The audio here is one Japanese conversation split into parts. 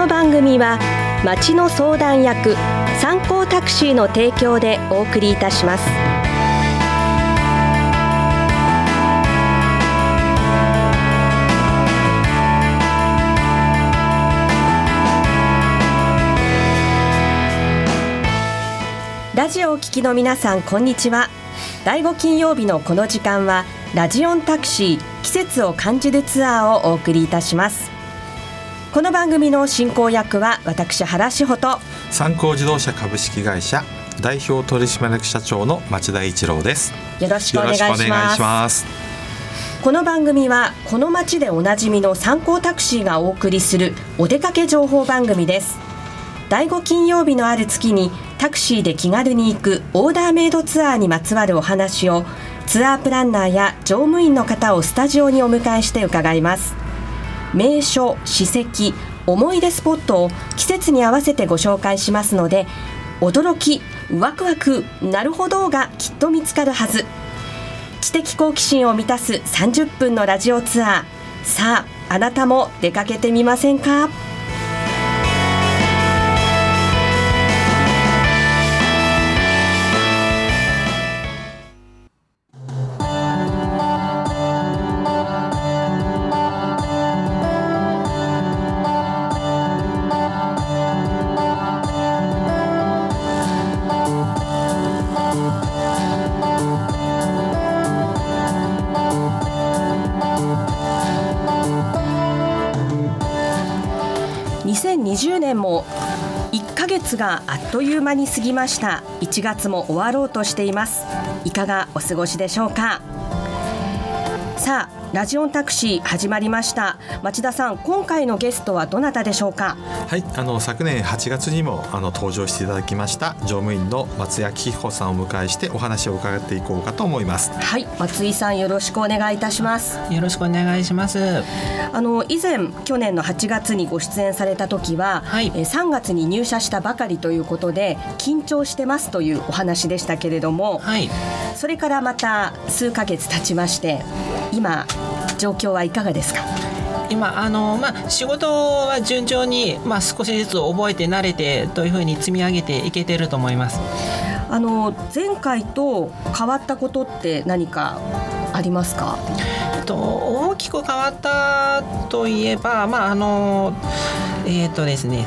の番組は町の相談役三幸タクシーの提供でお送りいたします。ラジオを聴きの皆さん、こんにちは。第5金曜日のこの時間はラジオンタクシー季節を感じるツアーをお送りいたします。この番組の進行役は私原志保と三幸自動車株式会社代表取締役社長の町田一郎です。よろしくお願いします。よろしくお願いします。この番組はこの町でおなじみの三幸タクシーがお送りするお出かけ情報番組です。第5金曜日のある月にタクシーで気軽に行くオーダーメイドツアーにまつわるお話をツアープランナーや乗務員の方をスタジオにお迎えして伺います。名所、史跡、思い出スポットを季節に合わせてご紹介しますので、驚き、ワクワク、なるほどがきっと見つかるはず。知的好奇心を満たす30分のラジオツアー、さああなたも出かけてみませんか。2020年も1ヶ月があっという間に過ぎました。1月も終わろうとしています。いかがお過ごしでしょうか。さあラジオンタクシー始まりました。町田さん、今回のゲストはどなたでしょうか。はい、昨年8月にも登場していただきました乗務員の松井昭彦さんをお迎えしてお話を伺っていこうかと思います。はい、松井さんよろしくお願いいたします。よろしくお願いします。以前去年の8月にご出演された時は、はい、3月に入社したばかりということで緊張してますというお話でしたけれども、はい、それからまた数ヶ月経ちまして今状況はいかがですか。今仕事は順調に、少しずつ覚えて慣れてというふうに積み上げていけてると思います。前回と変わったことって何かありますか。大きく変わったといえば、ですね、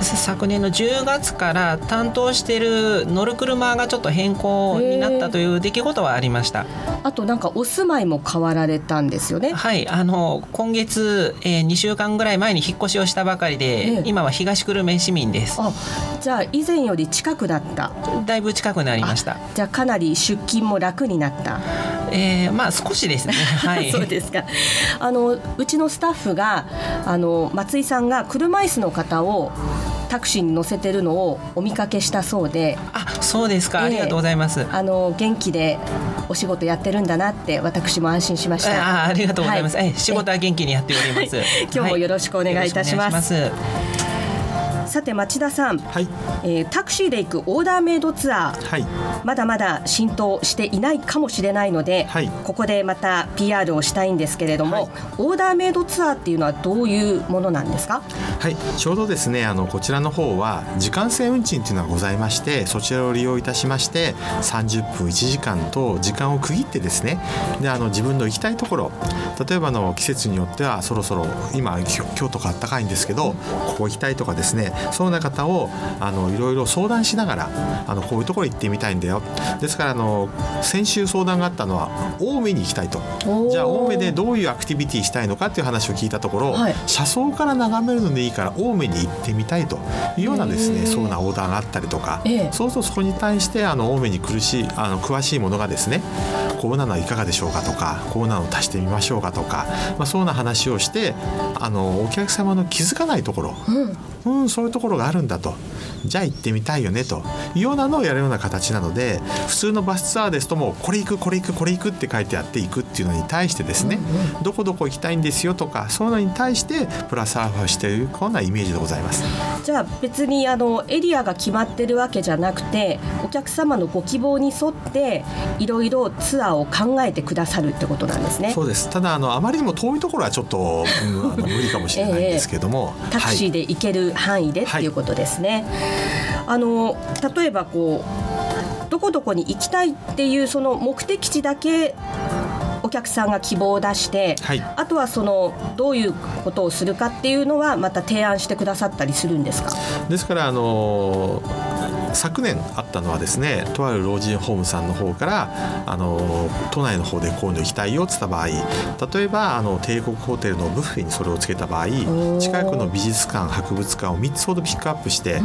昨年の10月から担当している乗る車がちょっと変更になったという出来事はありました。あとなんかお住まいも変わられたんですよね。はい、今月、2週間ぐらい前に引っ越しをしたばかりで、今は東久留米市民です。あ、じゃあ以前より近くなった。だいぶ近くなりました。じゃあかなり出勤も楽になった。少しですね、はい、そうですか。うちのスタッフが松井さんが車椅子の方をタクシーに乗せてるのをお見かけしたそうで。あ、そうですか、ありがとうございます。元気でお仕事やってるんだなって私も安心しました。ありがとうございます、はい、仕事は元気にやっております、今日もよろしくお願いいたします。さて町田さん、はい、タクシーで行くオーダーメイドツアー、はい、まだまだ浸透していないかもしれないので、はい、ここでまた PR をしたいんですけれども、はい、オーダーメイドツアーっていうのはどういうものなんですか。はい、ちょうどですね、こちらの方は時間制運賃というのがございまして、そちらを利用いたしまして30分1時間と時間を区切ってですね、で自分の行きたいところ、例えば季節によってはそろそろ今京都が暖かいんですけど、ここ行きたいとかですね、その方をいろいろ相談しながらこういうところ行ってみたいんだよ、ですから先週相談があったのは青梅に行きたいと、じゃあ青梅でどういうアクティビティしたいのかという話を聞いたところ、はい、車窓から眺めるのでいいから青梅に行ってみたいというようなですね、そうなオーダーがあったりとか、そうするとそこに対して青梅に詳しいものがですね、こうなのはいかがでしょうかとか、こうなのを足してみましょうかとか、そうな話をしてお客様の気づかないところ、そういうところがあるんだとじゃあ行ってみたいよねというようなのをやるような形なので、普通のバスツアーですともうこれ行くこれ行くこれ行くって書いてあって行くっていうのに対してですね、どこどこ行きたいんですよとかそういうのに対してプラスアルファしているようなイメージでございます。じゃあ別にエリアが決まってるわけじゃなくて、お客様のご希望に沿っていろいろツアーを考えてくださるってことなんですね。そうです。ただあまりにも遠いところはちょっと、無理かもしれないんですけども、タクシーで行ける範囲でっていうことですね、はい、例えばこうどこどこに行きたいっていうその目的地だけお客さんが希望を出して、はい、あとはそのどういうことをするかっていうのはまた提案してくださったりするんですか？ですから昨年あったのはですね、とある老人ホームさんの方から都内の方でこういうの行きたいよって言った場合、例えば帝国ホテルのブッフェにそれをつけた場合、近くの美術館博物館を3つほどピックアップして、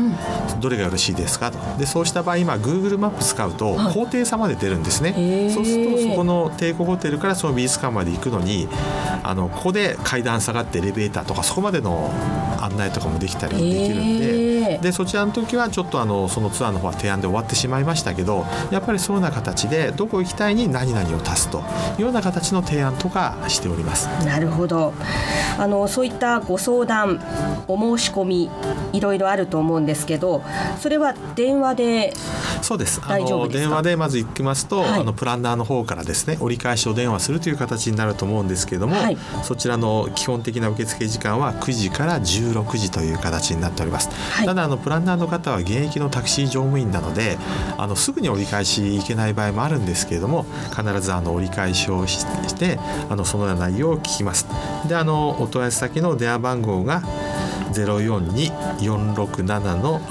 どれがよろしいですかと。でそうした場合今 Google マップ使うと高低差まで出るんですね、はい、そうするとそこの帝国ホテルからその美術館まで行くのにここで階段下がってエレベーターとかそこまでの案内とかもできたりできるんで、でそちらの時はちょっとそのツアーの方は提案で終わってしまいましたけど、やっぱりそういうような形でどこ行きたいに何々を足すというような形の提案とかしております。なるほど。そういったご相談お申し込みいろいろあると思うんですけど、それは電話でそうです。大丈夫ですか？電話でまず行きますと、はい、プランナーの方からですね折り返しを電話するという形になると思うんですけども、はい、そちらの基本的な受付時間は9時から16時という形になっております、はい、ただプランナーの方は現役のタクシー乗務員なのですぐに折り返し行けない場合もあるんですけれども、必ず折り返しをしてそのような内容を聞きます。でお問い合わせ先の電話番号が042-461-2775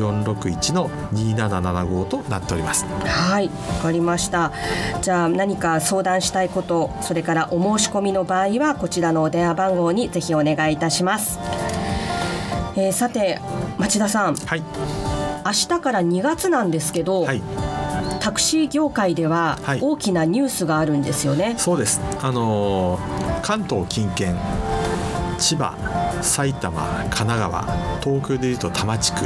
461-2775 となっております。はい、わかりました。じゃあ何か相談したいこと、それからお申し込みの場合はこちらの電話番号にぜひお願いいたします。さて町田さん、はい、明日から2月なんですけど、はい、タクシー業界では大きなニュースがあるんですよね、はい、そうです。関東近県、千葉、埼玉、神奈川、東京でいうと多摩地区、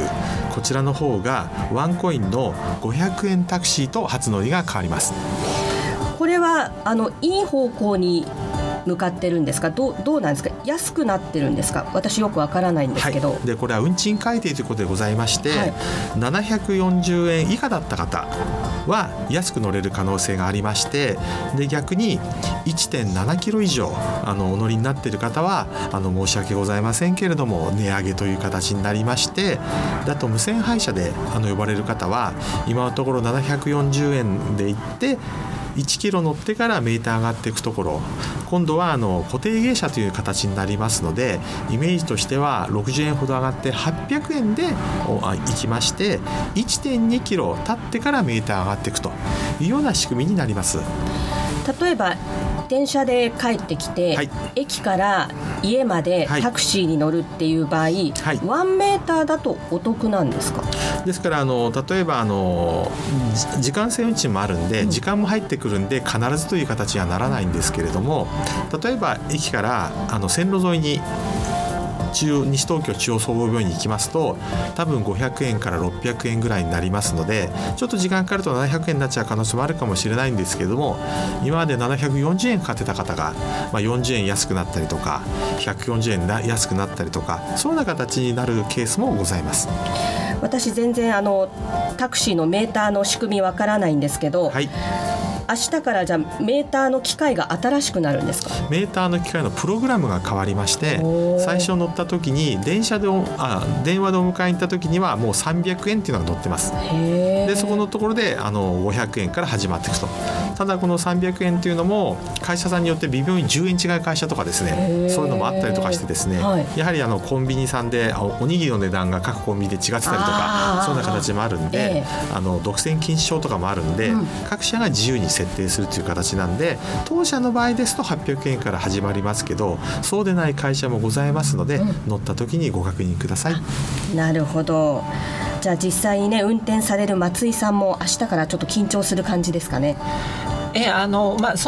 こちらの方がワンコインの500円タクシーと初乗りが変わります。これはいい方向に向かってるんですか？どうなんですか？安くなってるんですか？私よくわからないんですけど、はい、でこれは運賃改定ということでございまして、はい、740円以下だった方は安く乗れる可能性がありまして、で逆に 1.7 キロ以上お乗りになっている方は申し訳ございませんけれども値上げという形になりまして、であと無線配車で呼ばれる方は今のところ740円で行って1キロ乗ってからメーター上がっていくところ、今度は固定迎車という形になりますので、イメージとしては60円ほど上がって800円で行きまして、 1.2 キロ経ってからメーター上がっていくというような仕組みになります。例えば電車で帰ってきて、はい、駅から家までタクシーに乗るっていう場合、はい、1メーターだとお得なんですか？ですから例えば時間制運賃もあるんで、時間も入ってくるんで必ずという形にはならないんですけれども、例えば駅から線路沿いに西東京中央総合病院に行きますと多分500円から600円ぐらいになりますので、ちょっと時間かかると700円になっちゃう可能性もあるかもしれないんですけども、今まで740円かかってた方が、40円安くなったりとか140円安くなったりとか、そういうような形になるケースもございます。私全然タクシーのメーターの仕組みわからないんですけど、はい、明日からじゃあメーターの機械が新しくなるんですか？メーターの機械のプログラムが変わりまして、最初乗った時に電話でお迎えに行った時にはもう300円っていうのが載ってます。でそこのところで500円から始まっていくと。ただこの300円というのも会社さんによって微妙に10円違う会社とかですね、そういうのもあったりとかしてですね、はい、やはりコンビニさんでおにぎりの値段が各コンビニで違ってたりとか、そんな形もあるんで、独占禁止症とかもあるんで、各社が自由に設定するという形なんで、当社の場合ですと800円から始まりますけど、そうでない会社もございますので、乗った時にご確認ください。なるほど。じゃあ実際にね、運転される松井さんも明日からちょっと緊張する感じですかね？そ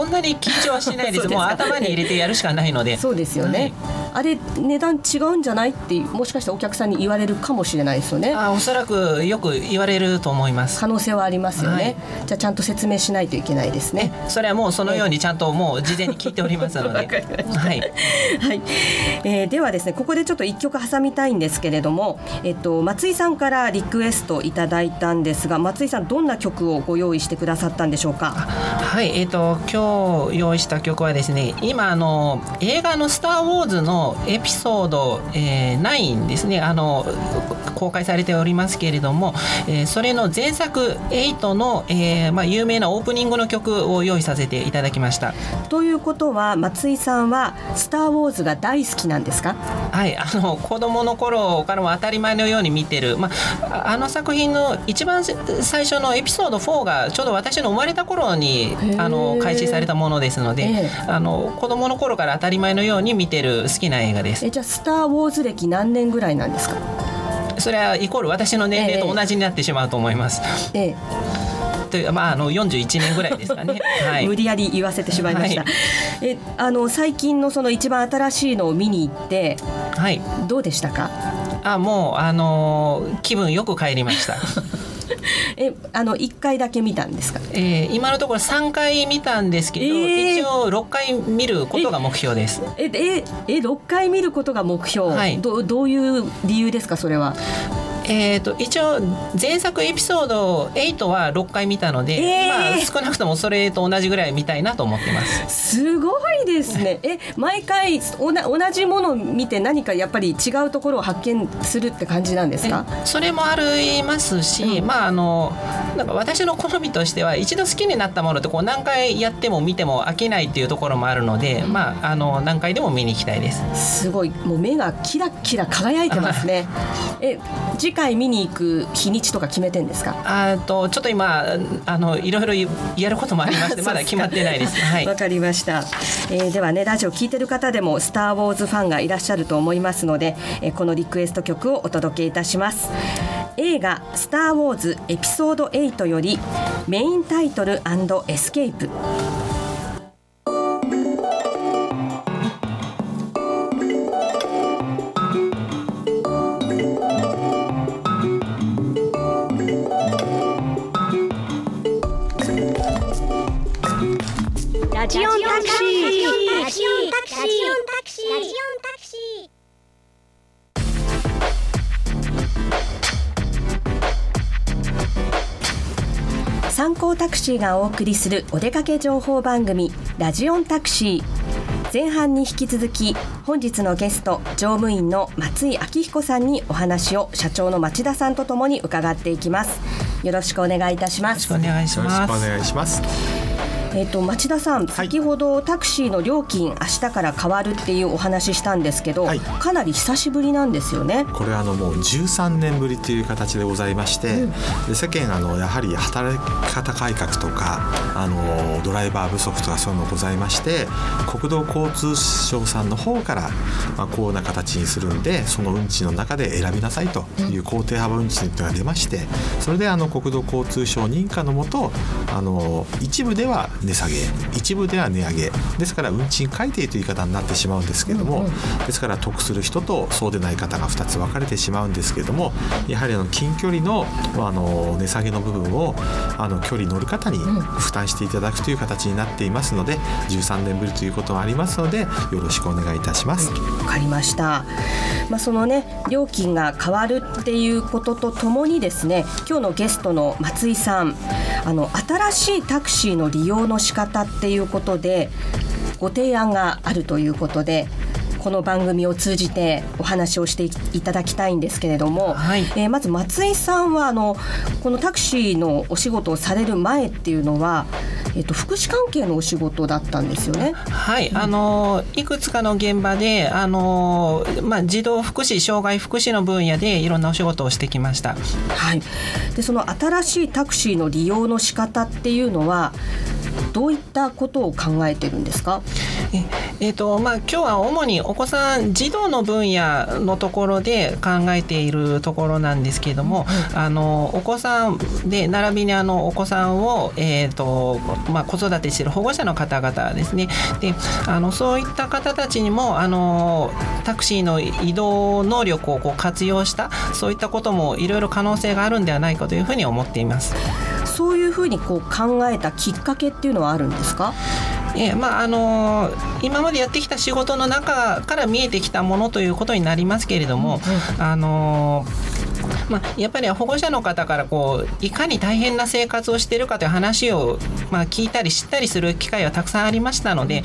んなに緊張はしないです。もう頭に入れてやるしかないので。そうですよね、はい。あれ値段違うんじゃないってもしかしたらお客さんに言われるかもしれないですよね。あ、おそらくよく言われると思います。可能性はありますよね、はい、じゃあちゃんと説明しないといけないですね。それはもうそのようにちゃんともう事前に聞いておりますのではいはいではですね、ここでちょっと1曲挟みたいんですけれども、松井さんからリクエストいただいたんですが、松井さんどんな曲をご用意してくださったんでしょうか。はい、今日用意した曲はですね、今映画のスターウォーズのエピソード、9ですね、公開されておりますけれども、それの前作8の、有名なオープニングの曲を用意させていただきました。ということは松井さんはスターウォーズが大好きなんですか。はい、子供の頃からも当たり前のように見てる、あの作品の一番最初のエピソード4がちょうど私の生まれた頃に開始されたものですので、子供の頃から当たり前のように見てる好きな映画です。じゃあスターウォーズ歴何年ぐらいなんですか。それはイコール私の年齢と同じになってしまうと思います。という41年ぐらいですかね、はい、無理やり言わせてしまいました、はい、最近のその一番新しいのを見に行って、はい、どうでしたか。もう気分よく帰りました1回だけ見たんですか。今のところ3回見たんですけど、一応6回見ることが目標です。6回見ることが目標、はい、どういう理由ですかそれは。一応前作エピソード8は6回見たので、少なくともそれと同じぐらい見たいなと思ってます。すごいですね。毎回同じものを見て何かやっぱり違うところを発見するって感じなんですか。それもありますし、なんか私の好みとしては一度好きになったものってこう何回やっても見ても飽きないっていうところもあるので、何回でも見に行きたいです。すごい、もう目がキラキラ輝いてますね次回見に行く日にちとか決めてんですか。ちょっと今いろいろやることもありましてまだ決まってないですわ、はい、かりました、ではね、ラジオ聞いてる方でもスターウォーズファンがいらっしゃると思いますので、このリクエスト曲をお届けいたします。映画スターウォーズエピソード8よりメインタイトル&エスケープ。ラジオンタクシー、ラジオンタクシー、ラジオンタクシー。三幸タクシーがお送りするお出かけ情報番組ラジオンタクシー。前半に引き続き本日のゲスト乗務員の松井明彦さんにお話を社長の町田さんとともに伺っていきます。よろしくお願いいたします。よろしくお願いします。よろしくお願いします。町田さん、先ほどタクシーの料金明日から変わるっていうお話したんですけど、かなり久しぶりなんですよね。これもう13年ぶりという形でございまして、で世間やはり働き方改革とかドライバー不足とかそういうのございまして、国土交通省さんの方から、こうな形にするんでその運賃の中で選びなさいという工程幅運賃というのが出まして、それで国土交通省認可のもと一部では値下げ、一部では値上げですから運賃改定という言い方になってしまうんですけども、ですから得する人とそうでない方が2つ分かれてしまうんですけども、やはり近距離の、値下げの部分を距離乗る方に負担していただくという形になっていますので、13年ぶりということもありますのでよろしくお願いいたします。分かりました、そのね、料金が変わるっていうこととともにですね、今日のゲストの松井さん、新しいタクシーの利用の仕方っていうことでご提案があるということで、この番組を通じてお話をしていただきたいんですけれども、まず松井さんはこのタクシーのお仕事をされる前っていうのは、福祉関係のお仕事だったんですよね。はい、いくつかの現場で児童福祉、障害福祉の分野でいろんなお仕事をしてきました。はい、でその新しいタクシーの利用の仕方っていうのはどういったことを考えてるんですか。今日は主にお子さん児童の分野のところで考えているところなんですけれども、お子さんで並びにお子さんを、子育てしている保護者の方々ですね。でそういった方たちにもタクシーの移動能力をこう活用したそういったこともいろいろ可能性があるんではないかというふうに思っています。そういうふうにこう考えたきっかけっていうのはあるんですか？今までやってきた仕事の中から見えてきたものということになりますけれども、やっぱり保護者の方からこういかに大変な生活をしているかという話を、聞いたり知ったりする機会はたくさんありましたので、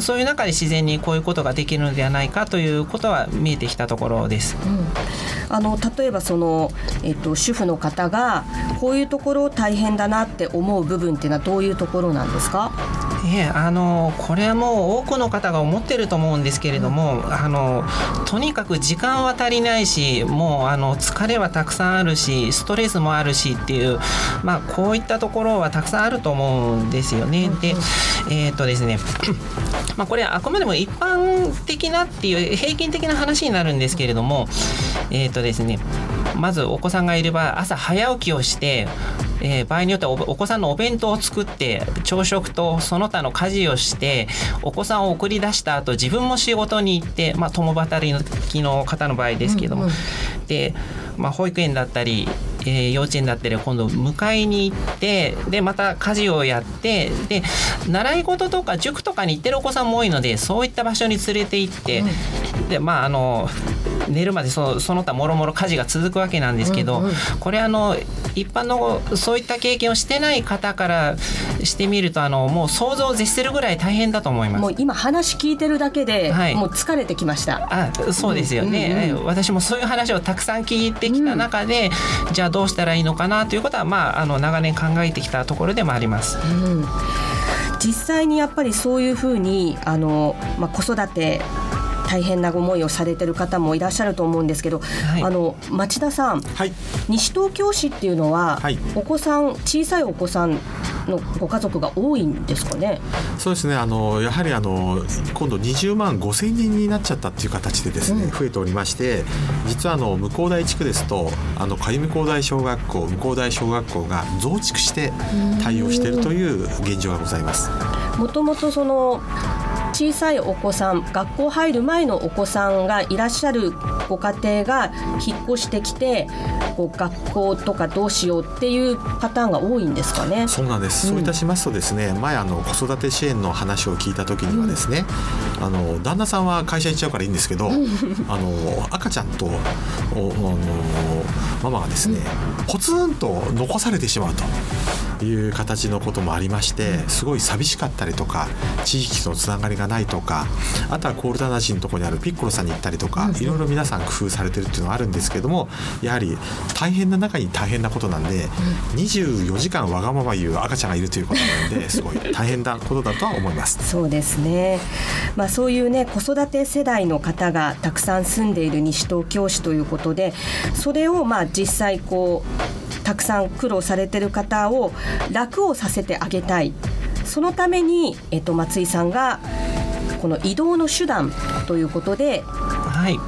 そういう中で自然にこういうことができるのではないかということは見えてきたところです、例えば主婦の方がこういうところ大変だなって思う部分っていうのはどういうところなんですか？これはもう多くの方が思ってると思うんですけれども、とにかく時間は足りないし、もう疲れはたくさんあるし、ストレスもあるしっていう、こういったところはたくさんあると思うんですよね。で、ですね、これはあくまでも一般的なっていう平均的な話になるんですけれども、ですね、まずお子さんがいれば朝早起きをして、場合によってはお子さんのお弁当を作って朝食とその他の家事をしてお子さんを送り出した後自分も仕事に行って、共働きの方の場合ですけども、で、保育園だったり幼稚園だったり今度迎えに行ってでまた家事をやってで習い事とか塾とかに行ってるお子さんも多いのでそういった場所に連れて行って、で寝るまで その他もろもろ家事が続くわけなんですけど、これ一般のそういった経験をしてない方からしてみるともう想像を絶するぐらい大変だと思います。もう今話聞いてるだけで、もう疲れてきました。そうですよね、私もそういう話をたくさん聞いてきた中で、じゃあどうしたらいいのかなということは、長年考えてきたところでもあります、実際にやっぱりそういうふうに子育て大変な思いをされている方もいらっしゃると思うんですけど、町田さん、西東京市っていうのは、お子さん小さいお子さんのご家族が多いんですかね？そうですね、やはり今度20万5000人になっちゃったっていう形でですね、増えておりまして、実は向こう台地区ですと上向こう台小学校向こう台小学校が増築して対応しているという現状がございます。もともと小さいお子さん学校入る前のお子さんがいらっしゃるご家庭が引っ越してきて学校とかどうしようっていうパターンが多いんですかね？そうなんです、そういたしますとですね、前子育て支援の話を聞いた時にはですね、旦那さんは会社行っちゃうからいいんですけど赤ちゃんとママがですね、ポツンと残されてしまうという形のこともありまして、すごい寂しかったりとか地域とのつながりがないとか、あとはコールタナジーのところにあるピッコロさんに行ったりとか、いろいろ皆さん工夫されてるっていうのはあるんですけども、やはり大変な中に大変なことなんで、24時間わがまま言う赤ちゃんがいるということなのですごい大変なことだとは思います。そうですね、そういうね、子育て世代の方がたくさん住んでいる西東京市ということで、それを実際たくさん苦労されてる方を楽をさせてあげたい、そのために、松井さんがこの移動の手段ということで、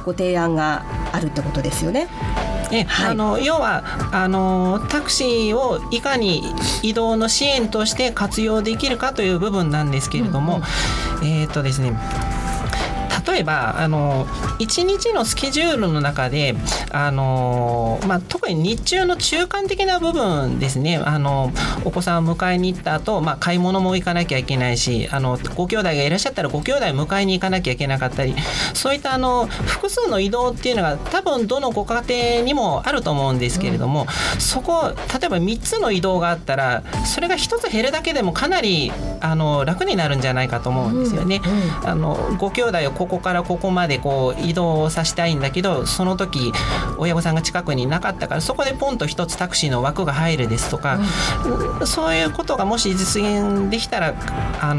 ご提案があるってことですよね。要はタクシーをいかに移動の支援として活用できるかという部分なんですけれども、ですね、例えば1日のスケジュールの中で特に日中の中間的な部分ですね、お子さんを迎えに行った後、買い物も行かなきゃいけないし、ご兄弟がいらっしゃったらご兄弟迎えに行かなきゃいけなかったり、そういった複数の移動っていうのが多分どのご家庭にもあると思うんですけれども、そこ例えば3つの移動があったらそれが1つ減るだけでもかなり楽になるんじゃないかと思うんですよね。ご兄弟をここからここまで移動させたいんだけど、その時親御さんが近くになかったからそこでポンと一つタクシーの枠が入るですとか、そういうことがもし実現できたらか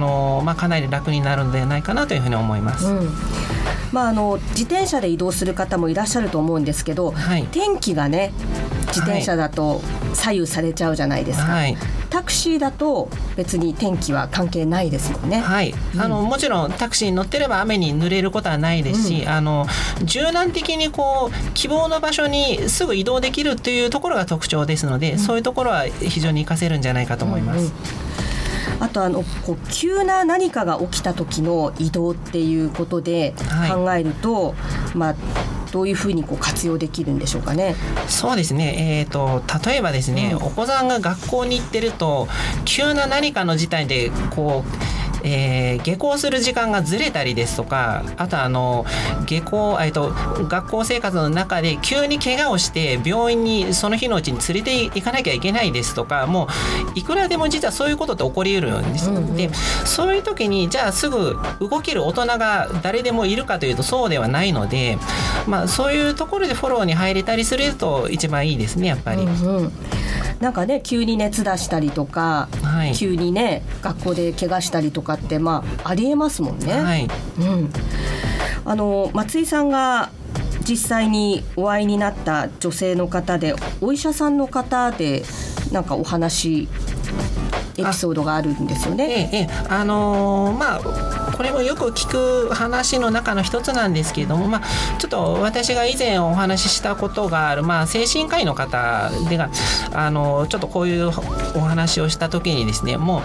なり楽になるのではないかなというふうに思います、自転車で移動する方もいらっしゃると思うんですけど、天気がね自転車だと左右されちゃうじゃないですか、タクシーだと別に天気は関係ないですもんね。はい、もちろんタクシーに乗ってれば雨に濡れることはないですし、柔軟的にこう希望の場所にすぐ移動できるというところが特徴ですので、そういうところは非常に活かせるんじゃないかと思います。あとこう急な何かが起きた時の移動っていうことで考えると、どういうふうにこう活用できるんでしょうかね。そうですね、例えばですね、お子さんが学校に行ってると急な何かの事態でこう下校する時間がずれたりですとか、あと学校生活の中で急に怪我をして病院にその日のうちに連れて行かなきゃいけないですとか、もういくらでも実はそういうことって起こりうるんです、でそういう時にじゃあすぐ動ける大人が誰でもいるかというとそうではないので、そういうところでフォローに入れたりすると一番いいですね、やっぱり。なんかね、急に熱出したりとか、急にね学校で怪我したりとかって、ありえますもんね。松井さんが実際にお会いになった女性の方で、お医者さんの方でなんかお話エピソードがあるんですよね。これもよく聞く話の中の一つなんですけれども、ちょっと私が以前お話ししたことがある、精神科医の方でがちょっとこういうお話をした時にですね、も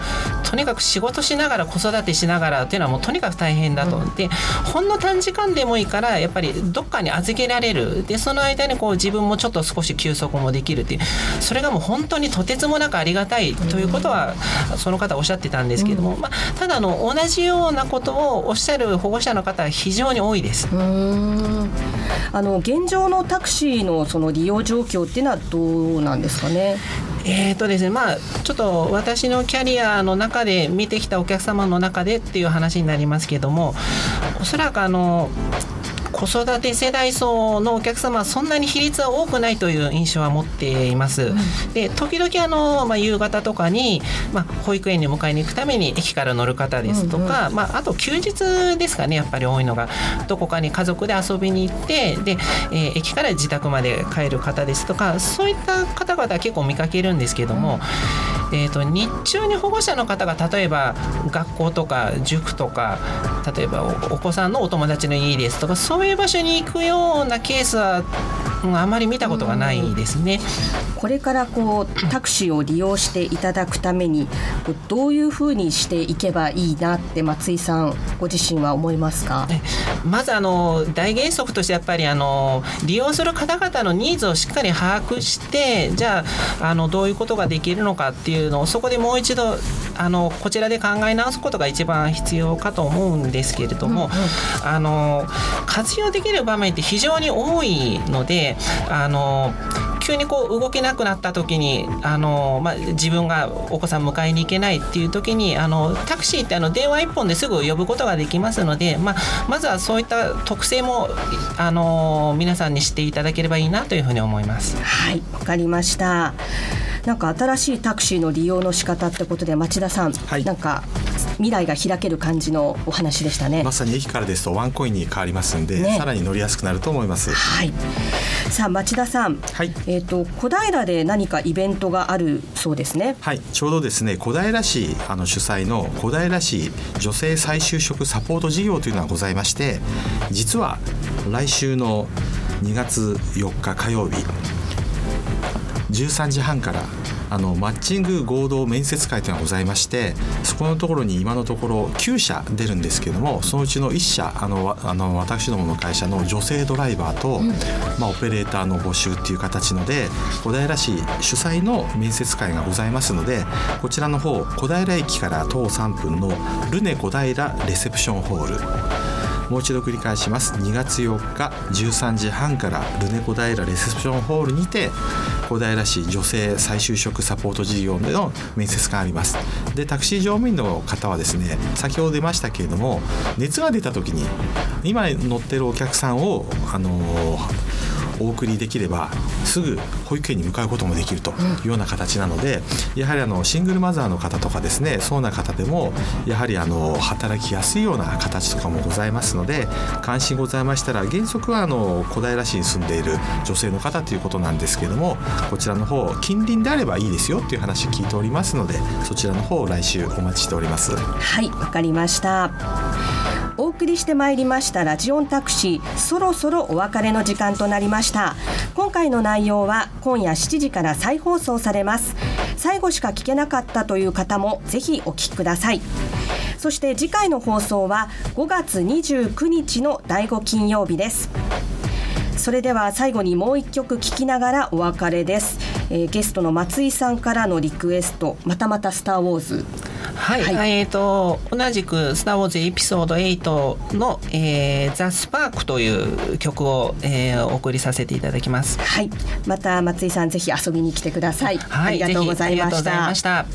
うとにかく仕事しながら子育てしながらというのはもうとにかく大変だと、でほんの短時間でもいいからやっぱりどっかに預けられる、でその間にこう自分もちょっと少し休息もできるっていう、それがもう本当にとてつもなくありがたいということはその方おっしゃってたんですけれども、ただ同じようなことをおっしゃる保護者の方は非常に多いです。現状のタクシーのその利用状況っていうのはどうなんですかね。ですね、ちょっと私のキャリアの中で見てきたお客様の中でっていう話になりますけれども、おそらく子育て世代層のお客様はそんなに比率は多くないという印象は持っています、で時々夕方とかに、保育園に迎えに行くために駅から乗る方ですとか、あと休日ですかね、やっぱり多いのがどこかに家族で遊びに行ってで、駅から自宅まで帰る方ですとか、そういった方々は結構見かけるんですけども、日中に保護者の方が例えば学校とか塾とか、例えばお子さんのお友達の家ですとか、そういう場所に行くようなケースはあまり見たことがないですね。これからタクシーを利用していただくためにどういうふうにしていけばいいなって松井さんご自身は思いますか。まず大原則としてやっぱり利用する方々のニーズをしっかり把握して、じゃあどういうことができるのかっていうのをそこでもう一度こちらで考え直すことが一番必要かと思うんですけれども、活用できる場面って非常に多いので、急に動けなくなった時に自分がお子さん迎えに行けないっていう時にタクシーって電話一本ですぐ呼ぶことができますので、まずはそういった特性も皆さんにしていただければいいなというふうに思います。はい、わかりました。なんか新しいタクシーの利用の仕方ってことで町田さん、なんか未来が開ける感じのお話でしたね。まさに駅からですとワンコインに変わりますんで、さらに乗りやすくなると思います。さあ町田さん、小平で何かイベントがあるそうですね。ちょうどですね、小平市主催の小平市女性再就職サポート事業というのがございまして、実は来週の2月4日火曜日13時半からマッチング合同面接会というのがございまして、そこのところに今のところ9社出るんですけども、そのうちの1社私どもの会社の女性ドライバーと、オペレーターの募集っていう形ので小平市主催の面接会がございますので、こちらの方小平駅から徒歩3分のルネ小平レセプションホール、もう一度繰り返します。2月4日13時半からルネ小平レセプションホールにて小平市女性再就職サポート事業での面接があります。でタクシー乗務員の方はですね、先ほど出ましたけれども、熱が出た時に今乗ってるお客さんをお送りできればすぐ保育園に向かうこともできるというような形なので、やはりシングルマザーの方とかですね、そうな方でもやはり働きやすいような形とかもございますので、関心ございましたら原則は小平市に住んでいる女性の方ということなんですけども、こちらの方近隣であればいいですよという話を聞いておりますので、そちらの方を来週お待ちしております。はい、わかりました。お送りしてまいりましたラジオンタクシー、そろそろお別れの時間となりました。今回の内容は今夜7時から再放送されます。最後しか聞けなかったという方もぜひお聞きください。そして次回の放送は5月29日の第5金曜日です。それでは最後にもう一曲聴きながらお別れです、ゲストの松井さんからのリクエスト、またまたスターウォーズ。はい、はい、同じくスターウォーズエピソード8の、ザ・スパークという曲を、お送りさせていただきます。はい、また松井さんぜひ遊びに来てください。はい、ありがとうございました。ありがとうございました。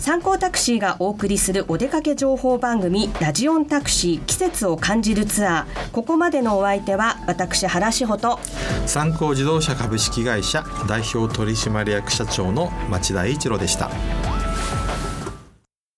三幸タクシーがお送りするお出かけ情報番組ラジオンタクシー、季節を感じるツアー。ここまでのお相手は私原志穂と三幸自動車株式会社代表取締役社長の町田英一郎でした。